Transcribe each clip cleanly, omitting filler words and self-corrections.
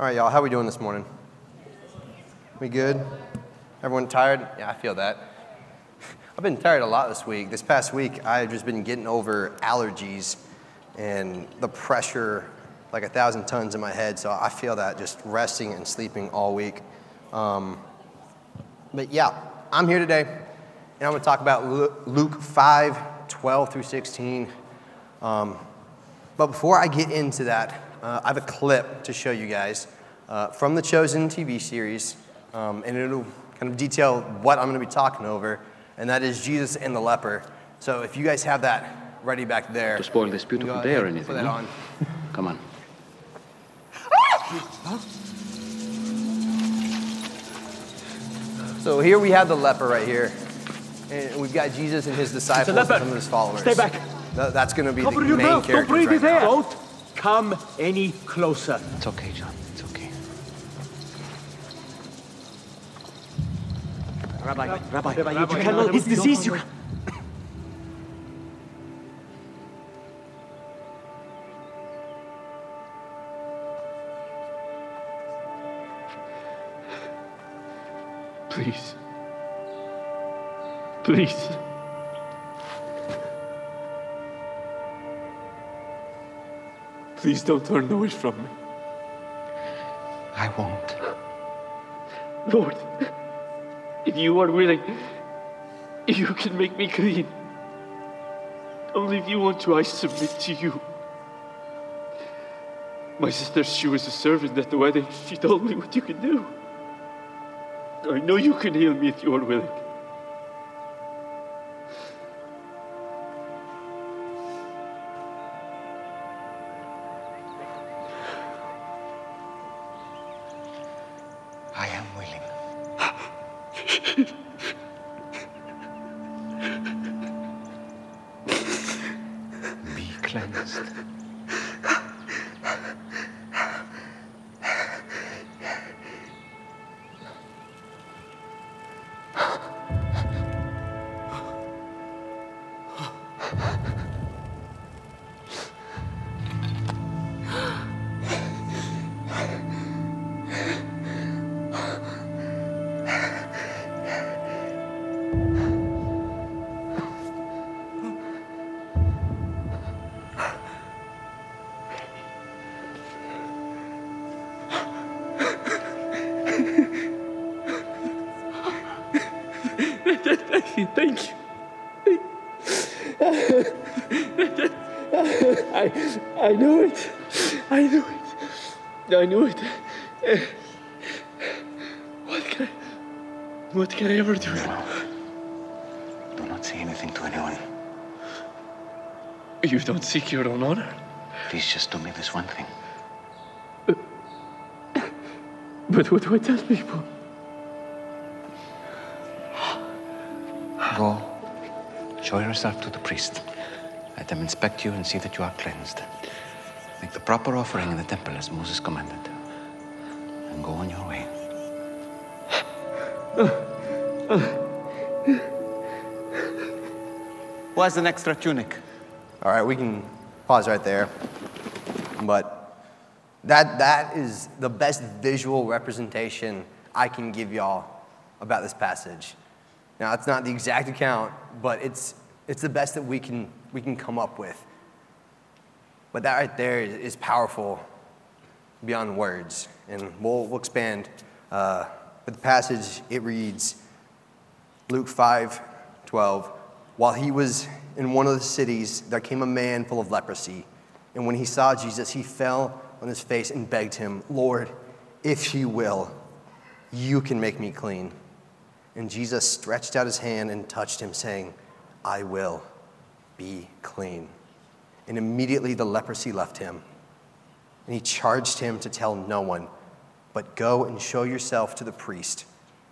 All right, y'all, how we doing this morning? We good? Everyone tired? Yeah, I feel that. I've been tired a lot this week. This past week, I've just been getting over allergies and the pressure, like 1,000 tons in my head. So I feel that just resting and sleeping all week. But yeah, I'm here today, and I'm going to talk about Luke 5:12 through 16. But before I get into that, I have a clip to show you guys from the Chosen TV series, and it'll kind of detail what I'm going to be talking over, and that is Jesus and the leper. So if you guys have that ready back there. To spoil this beautiful day or anything. Put that on. Come on. So here we have the leper right here, and we've got Jesus and his disciples and some of his followers. Stay back. That's going to be the main character right now. Come any closer. It's okay, John. It's okay. Rabbi, you cannot. It's disease. You can't. Please. Please don't turn the wish from me. I won't. Lord, if you are willing, you can make me clean. Only if you want to, I submit to you. My sister, she was a servant at the wedding. She told me what you can do. I know you can heal me if you are willing. Thank you. I knew it. I knew it. What can I ever do? Do not say anything to anyone. You don't seek your own honor. Please just do me this one thing. But what do I tell people? Go, show yourself to the priest. Let them inspect you and see that you are cleansed. Make the proper offering in the temple as Moses commanded. And go on your way. Who has an extra tunic? All right, we can pause right there. But that is the best visual representation I can give y'all about this passage. Now, it's not the exact account, but it's the best that we can come up with. But that right there is powerful beyond words. And we'll expand. But the passage, it reads, Luke 5:12, while he was in one of the cities, there came a man full of leprosy. And when he saw Jesus, he fell on his face and begged him, Lord, if you will, you can make me clean. And Jesus stretched out his hand and touched him, saying, I will be clean. And immediately the leprosy left him. And he charged him to tell no one, but go and show yourself to the priest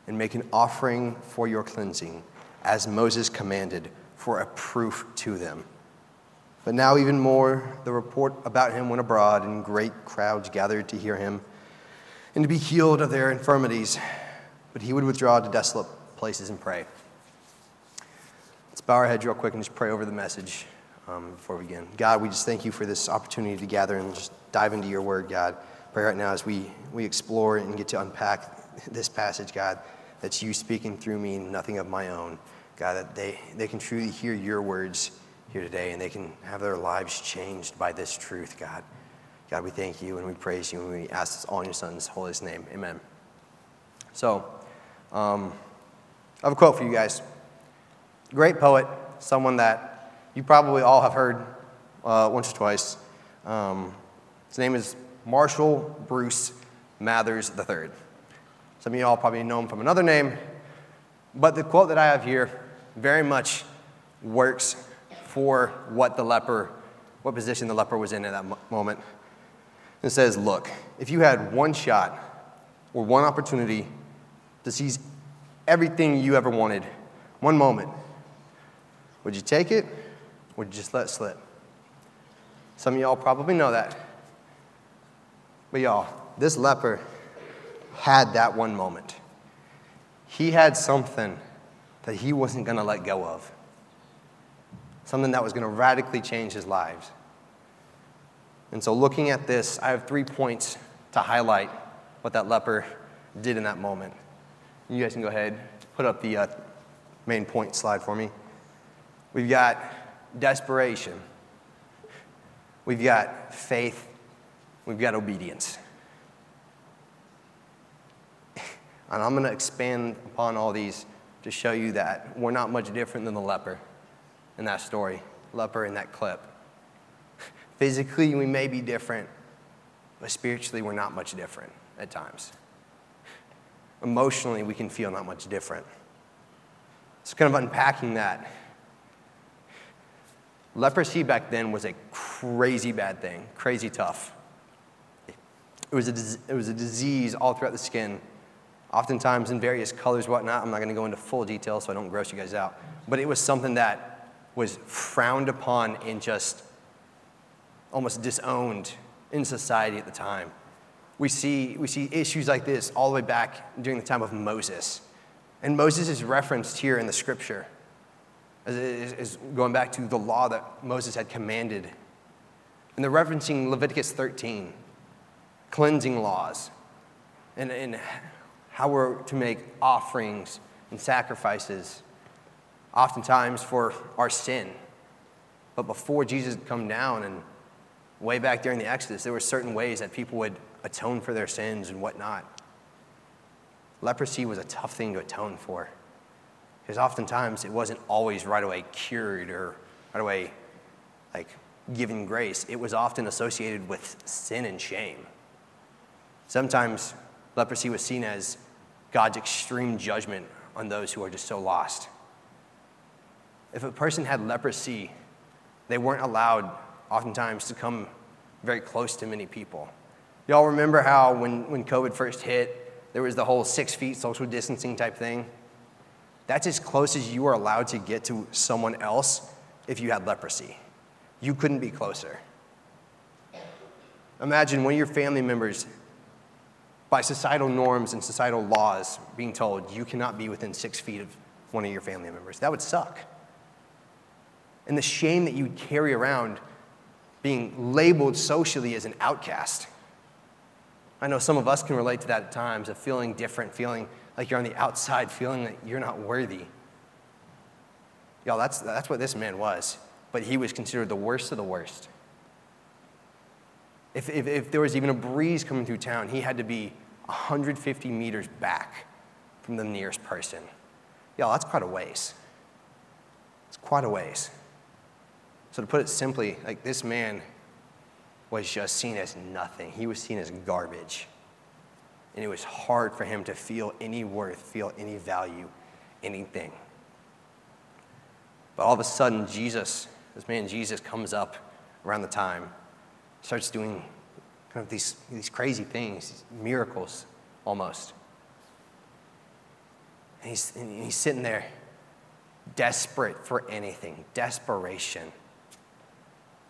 and make an offering for your cleansing, as Moses commanded, for a proof to them. But now even more, the report about him went abroad, and great crowds gathered to hear him and to be healed of their infirmities. But he would withdraw to desolate places and pray. Let's bow our heads real quick and just pray over the message before we begin. God, we just thank you for this opportunity to gather and just dive into your word, God. pray right now as we explore and get to unpack this passage, God, that's you speaking through me and nothing of my own. God, that they can truly hear your words here today, and they can have their lives changed by this truth, God. God, we thank you, and we praise you, and we ask this all in your Son's holiest name. Amen. So, I have a quote for you guys. Great poet, someone that you probably all have heard once or twice. His name is Marshall Bruce Mathers III. Some of you all probably know him from another name, but the quote that I have here very much works for what position the leper was in at that moment. It says, look, if you had one shot or one opportunity to seize everything you ever wanted, one moment, would you take it or would you just let it slip? Some of y'all probably know that. But y'all, this leper had that one moment. He had something that he wasn't going to let go of. Something that was going to radically change his lives. And so looking at this, I have 3 points to highlight what that leper did in that moment. You guys can go ahead, put up the main point slide for me. We've got desperation. We've got faith. We've got obedience. And I'm going to expand upon all these to show you that we're not much different than the leper in that story, leper in that clip. Physically, we may be different, but spiritually, we're not much different at times. Emotionally, we can feel not much different. It's kind of unpacking that. Leprosy back then was a crazy bad thing, crazy tough. It was a disease all throughout the skin, oftentimes in various colors, whatnot. I'm not going to go into full detail so I don't gross you guys out. But it was something that was frowned upon and just almost disowned in society at the time. We see issues like this all the way back during the time of Moses. And Moses is referenced here in the scripture as going back to the law that Moses had commanded. And they're referencing Leviticus 13, cleansing laws, and how we're to make offerings and sacrifices, oftentimes for our sin. But before Jesus had come down and way back during the Exodus, there were certain ways that people would atone for their sins and whatnot. Leprosy was a tough thing to atone for, because oftentimes it wasn't always right away cured or right away like given grace. It was often associated with sin and shame. Sometimes leprosy was seen as God's extreme judgment on those who are just so lost. If a person had leprosy, they weren't allowed oftentimes to come very close to many people. Y'all remember how when COVID first hit, there was the whole 6 feet social distancing type thing? That's as close as you were allowed to get to someone else if you had leprosy. You couldn't be closer. Imagine one of your family members, by societal norms and societal laws, being told you cannot be within 6 feet of one of your family members. That would suck. And the shame that you'd carry around being labeled socially as an outcast. I know some of us can relate to that at times, of feeling different, feeling like you're on the outside, feeling that you're not worthy. Y'all, that's what this man was, but he was considered the worst of the worst. If there was even a breeze coming through town, he had to be 150 meters back from the nearest person. Y'all, that's quite a ways. It's quite a ways. So to put it simply, like, this man was just seen as nothing. He was seen as garbage. And it was hard for him to feel any worth, feel any value, anything. But all of a sudden, Jesus comes up around the time, starts doing kind of these crazy things, these miracles almost. And he's sitting there desperate for anything, desperation.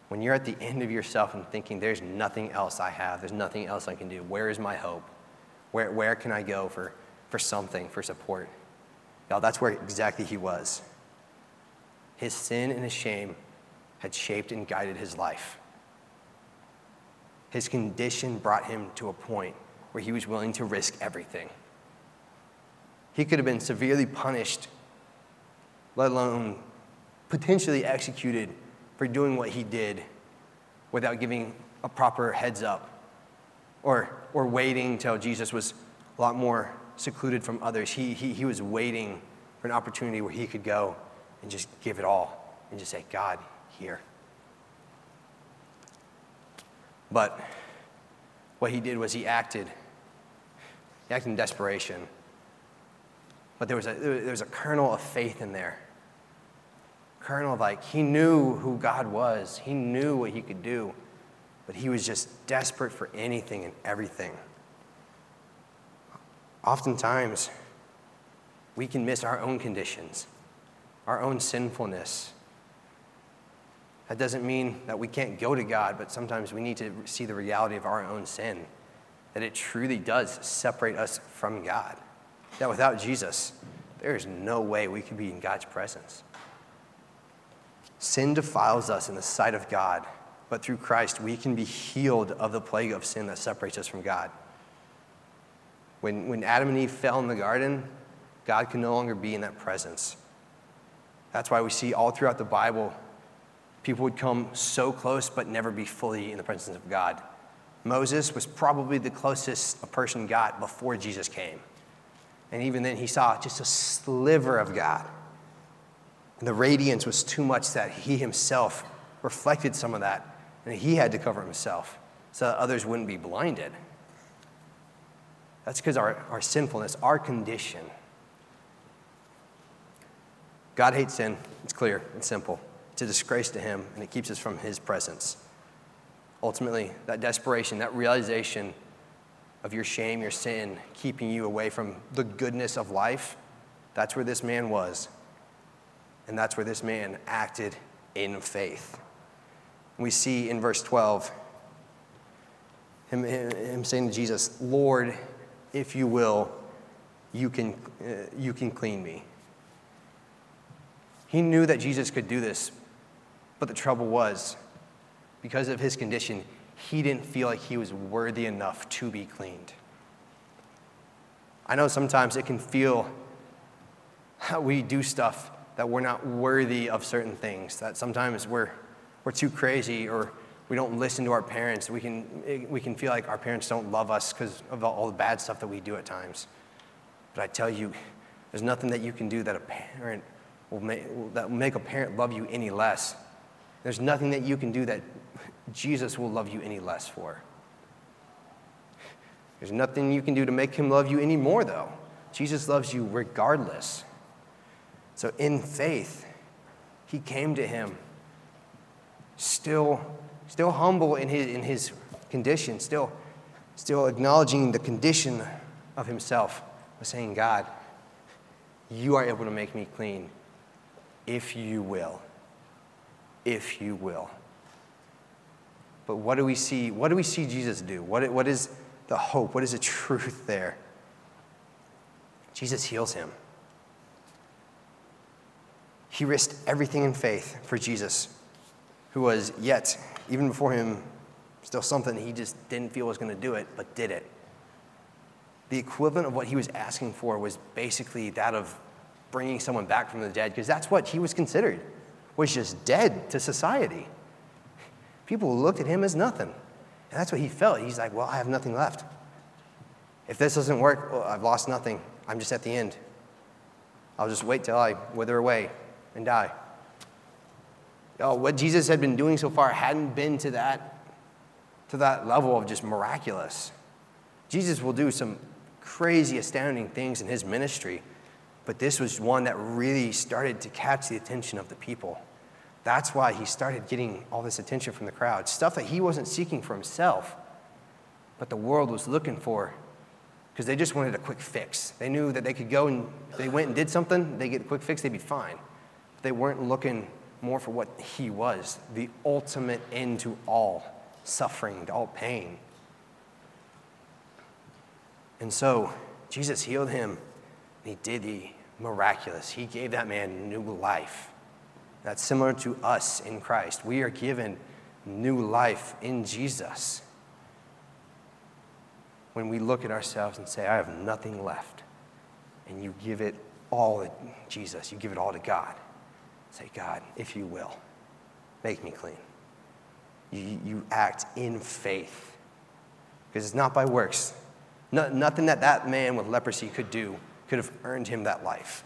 When you're at the end of yourself and thinking, there's nothing else I have, there's nothing else I can do, where is my hope? Where can I go for something, for support? Y'all, that's where exactly he was. His sin and his shame had shaped and guided his life. His condition brought him to a point where he was willing to risk everything. He could have been severely punished, let alone potentially executed for doing what he did without giving a proper heads up or waiting until Jesus was a lot more secluded from others. He was waiting for an opportunity where he could go and just give it all and just say, God, here. But what he did was he acted in desperation. But there was a kernel of faith in there. Kernel of like, he knew who God was. He knew what he could do. But he was just desperate for anything and everything. Oftentimes, we can miss our own conditions, our own sinfulness. That doesn't mean that we can't go to God, but sometimes we need to see the reality of our own sin, that it truly does separate us from God. That without Jesus, there is no way we could be in God's presence. Sin defiles us in the sight of God, but through Christ, we can be healed of the plague of sin that separates us from God. When Adam and Eve fell in the garden, God could no longer be in that presence. That's why we see all throughout the Bible, people would come so close but never be fully in the presence of God. Moses was probably the closest a person got before Jesus came. And even then, he saw just a sliver of God. And the radiance was too much that he himself reflected some of that, and he had to cover himself so that others wouldn't be blinded. That's because our sinfulness, our condition. God hates sin. It's clear. It's simple. It's a disgrace to him, and it keeps us from his presence. Ultimately, that desperation, that realization of your shame, your sin, keeping you away from the goodness of life, that's where this man was. And that's where this man acted in faith. We see in verse 12, him saying to Jesus, Lord, if you will, you can clean me. He knew that Jesus could do this, but the trouble was, because of his condition, he didn't feel like he was worthy enough to be cleaned. I know sometimes it can feel how we do stuff that we're not worthy of certain things, that sometimes we're too crazy or we don't listen to our parents. We can feel like our parents don't love us because of all the bad stuff that we do at times. But I tell you, there's nothing that you can do that a parent will make a parent love you any less. There's nothing that you can do that Jesus will love you any less for. There's nothing you can do to make him love you any more, though. Jesus loves you regardless. So in faith, he came to him, still humble in his condition, still acknowledging the condition of himself, but saying, God, you are able to make me clean if you will. If you will. But what do we see? What do we see Jesus do? What is the hope? What is the truth there? Jesus heals him. He risked everything in faith for Jesus, who was yet, even before him, still something he just didn't feel was going to do it, but did it. The equivalent of what he was asking for was basically that of bringing someone back from the dead, because that's what he was considered, was just dead to society. People looked at him as nothing, and that's what he felt. He's like, well, I have nothing left. If this doesn't work, well, I've lost nothing. I'm just at the end. I'll just wait till I wither away and die. Oh, what Jesus had been doing so far hadn't been to that level of just miraculous. Jesus will do some crazy, astounding things in his ministry, but this was one that really started to catch the attention of the people. That's why he started getting all this attention from the crowd, stuff that he wasn't seeking for himself, but the world was looking for, because they just wanted a quick fix. They knew that they could go and they went and did something, they get a quick fix, they'd be fine. But they weren't looking more for what he was, the ultimate end to all suffering, to all pain. And so Jesus healed him, and he did the miraculous. He gave that man new life. That's similar to us in Christ. We are given new life in Jesus. when we look at ourselves and say, I have nothing left, and you give it all to Jesus, you give it all to God. Say, God, if you will, make me clean. You act in faith, because it's not by works. Nothing that man with leprosy could do could have earned him that life.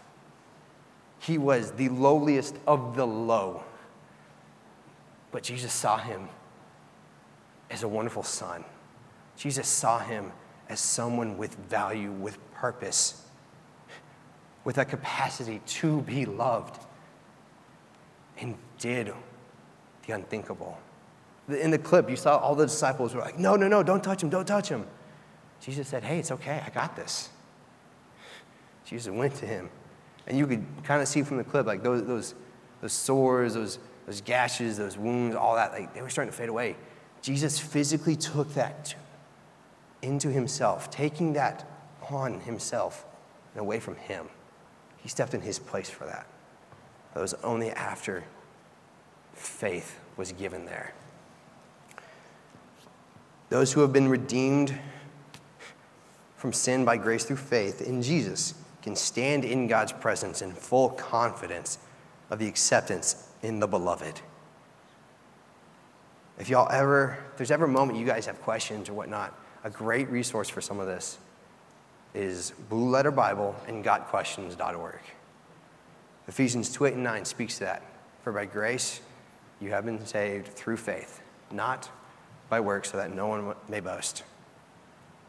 He was the lowliest of the low. But Jesus saw him as a wonderful son. Jesus saw him as someone with value, with purpose, with a capacity to be loved, and did the unthinkable. In the clip, you saw all the disciples were like, no, don't touch him, don't touch him. Jesus said, hey, it's okay, I got this. Jesus went to him. And you could kind of see from the clip, like those sores, those gashes, those wounds, all that, like they were starting to fade away. Jesus physically took that into himself, taking that on himself and away from him. He stepped in his place for that. That was only after faith was given there. Those who have been redeemed from sin by grace through faith in Jesus can stand in God's presence in full confidence of the acceptance in the beloved. If there's ever a moment you guys have questions or whatnot, a great resource for some of this is Blue Letter Bible and gotquestions.org. Ephesians 2:8-9 speaks to that. For by grace you have been saved through faith, not by works, so that no one may boast.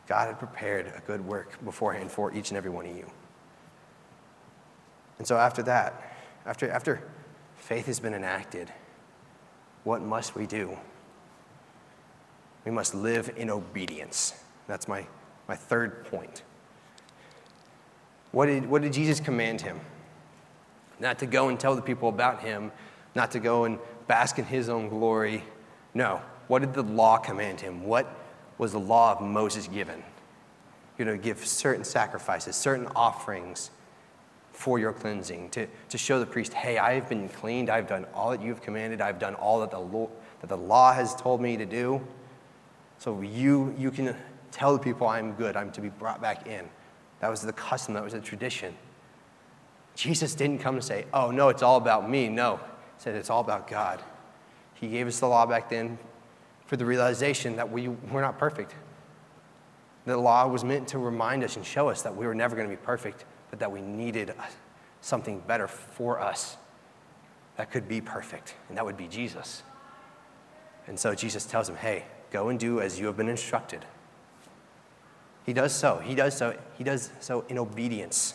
God had prepared a good work beforehand for each and every one of you. And so after that, after faith has been enacted, what must we do? We must live in obedience. That's my third point. What did Jesus command him? Not to go and tell the people about him, not to go and bask in his own glory. No. What did the law command him? What was the law of Moses given? You know, give certain sacrifices, certain offerings for your cleansing, to show the priest, hey, I have been cleaned, I've done all that you've commanded, I've done all that the law has told me to do. So you can tell the people I'm good, I'm to be brought back in. That was the custom, that was the tradition. Jesus didn't come and say, oh, no, it's all about me. No, he said it's all about God. He gave us the law back then for the realization that we're not perfect. The law was meant to remind us and show us that we were never going to be perfect, but that we needed something better for us that could be perfect, and that would be Jesus. And so Jesus tells him, hey, go and do as you have been instructed. He does so in obedience.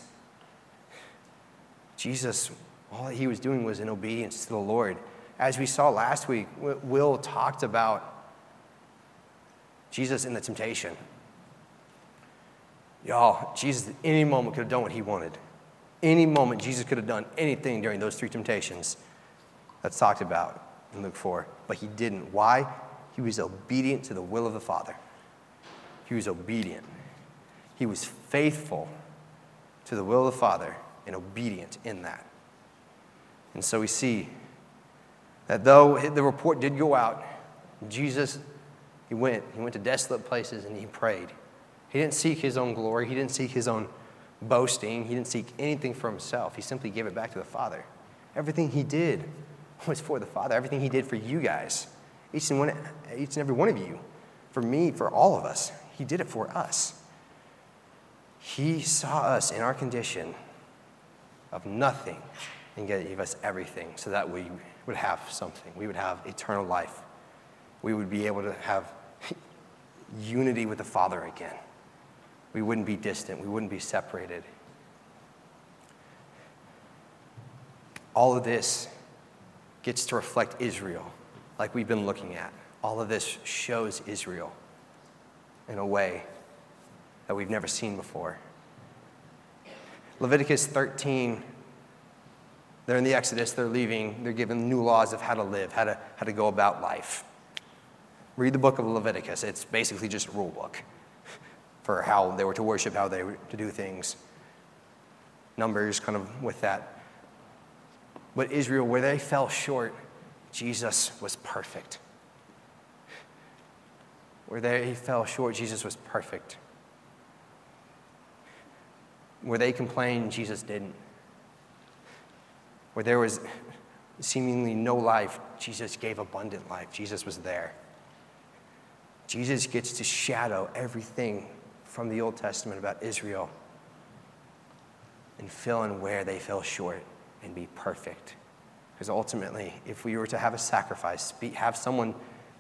Jesus, all he was doing was in obedience to the Lord. As we saw last week, Will talked about Jesus in the temptation. Y'all, Jesus at any moment could have done what he wanted. Any moment, Jesus could have done anything during those three temptations that's talked about in Luke 4. But he didn't. Why? He was obedient to the will of the Father. He was obedient. He was faithful to the will of the Father and obedient in that. And so we see that though the report did go out, Jesus, he went to desolate places and he prayed. He didn't seek his own glory. He didn't seek his own boasting. He didn't seek anything for himself. He simply gave it back to the Father. Everything he did was for the Father. Everything he did for you guys, each and every one of you, for me, for all of us, he did it for us. He saw us in our condition of nothing and gave us everything so that we would have something. We would have eternal life. We would be able to have unity with the Father again. We wouldn't be distant. We wouldn't be separated. All of this gets to reflect Israel, like we've been looking at. All of this shows Israel in a way that we've never seen before. Leviticus 13, they're in the Exodus, they're leaving, they're given new laws of how to live, how to go about life. Read the book of Leviticus. It's basically just a rule book for how they were to worship, how they were to do things. Numbers kind of with that. But Israel, where they fell short, Jesus was perfect. Where they fell short, Jesus was perfect. Where they complained, Jesus didn't. Where there was seemingly no life, Jesus gave abundant life. Jesus was there. Jesus gets to shadow everything from the Old Testament about Israel and fill in where they fell short and be perfect. Because ultimately, if we were to have a sacrifice, have someone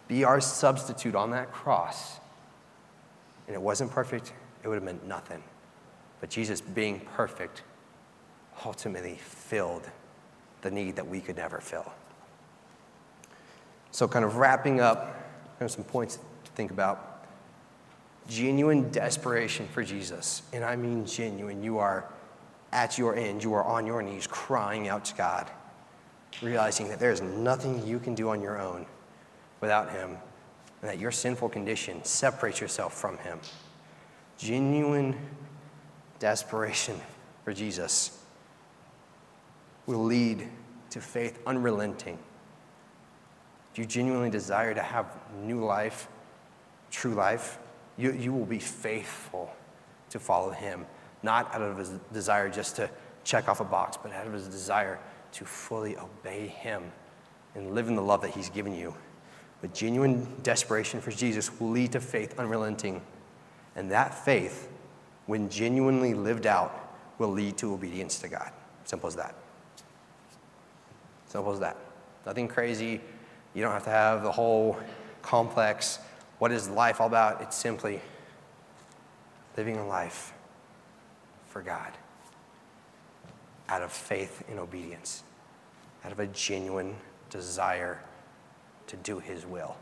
be our substitute on that cross, and it wasn't perfect, it would have meant nothing. But Jesus, being perfect, ultimately filled the need that we could never fill. So kind of wrapping up, I have some points to think about. Genuine desperation for Jesus. And I mean genuine. You are at your end. You are on your knees crying out to God, realizing that there is nothing you can do on your own without him, and that your sinful condition separates yourself from him. Genuine desperation for Jesus will lead to faith unrelenting. If you genuinely desire to have new life, true life, you will be faithful to follow him, not out of his desire just to check off a box, but out of his desire to fully obey him and live in the love that he's given you. But genuine desperation for Jesus will lead to faith unrelenting, and that faith, when genuinely lived out, will lead to obedience to God. Simple as that. Simple as that. Nothing crazy. You don't have to have the whole complex, what is life all about? It's simply living a life for God out of faith and obedience, out of a genuine desire to do his will.